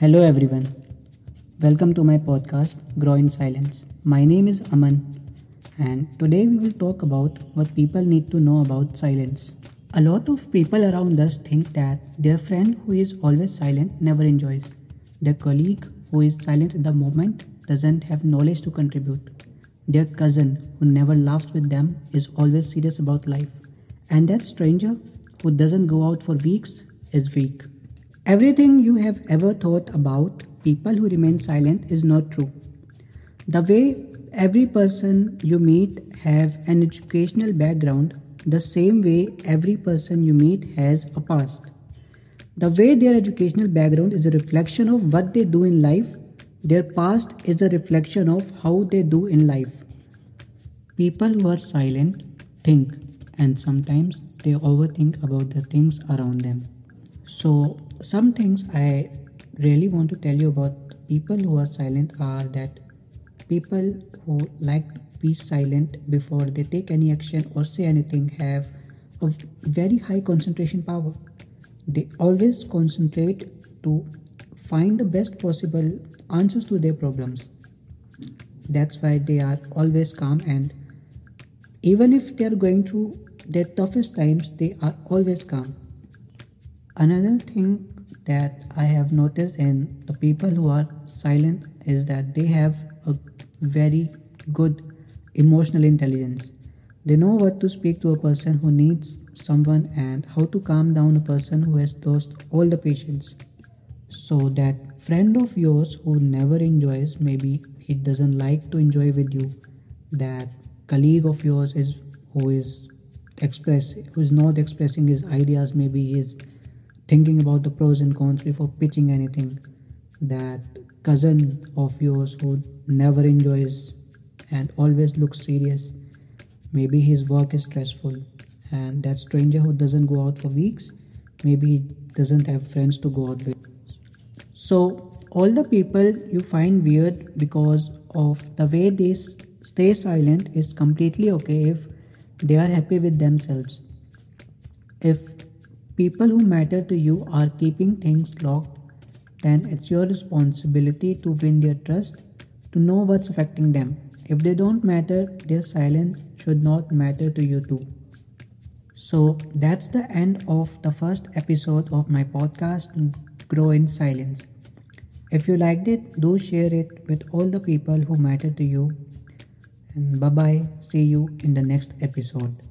Hello everyone, welcome to my podcast Grow in Silence. My name is Aman and today we will talk about what people need to know about silence. A lot of people around us think that their friend who is always silent never enjoys. Their colleague who is silent in the moment doesn't have knowledge to contribute. Their cousin who never laughs with them is always serious about life. And that stranger who doesn't go out for weeks is weak. Everything you have ever thought about people who remain silent is not true. The way every person you meet have an educational background, the same way every person you meet has a past. The way their educational background is a reflection of what they do in life, their past is a reflection of how they do in life. People who are silent think, and sometimes they overthink about the things around them. So, some things I really want to tell you about people who are silent are that people who like to be silent before they take any action or say anything have a very high concentration power. They always concentrate to find the best possible answers to their problems. That's why they are always calm, and even if they are going through their toughest times, they are always calm. Another thing that I have noticed in the people who are silent is that they have a very good emotional intelligence. They know what to speak to a person who needs someone and how to calm down a person who has lost all the patience. So that friend of yours who never enjoys, maybe he doesn't like to enjoy with you. That colleague of yours who is not expressing his ideas, maybe he is thinking about the pros and cons before pitching anything. That cousin of yours who never enjoys and always looks serious, maybe his work is stressful. And that stranger who doesn't go out for weeks, maybe he doesn't have friends to go out with. So all the people you find weird because of the way they stay silent is completely okay if they are happy with themselves. If people who matter to you are keeping things locked, then it's your responsibility to win their trust, to know what's affecting them. If they don't matter, their silence should not matter to you too. So that's the end of the first episode of my podcast, Grow in Silence. If you liked it, do share it with all the people who matter to you. And bye-bye. See you in the next episode.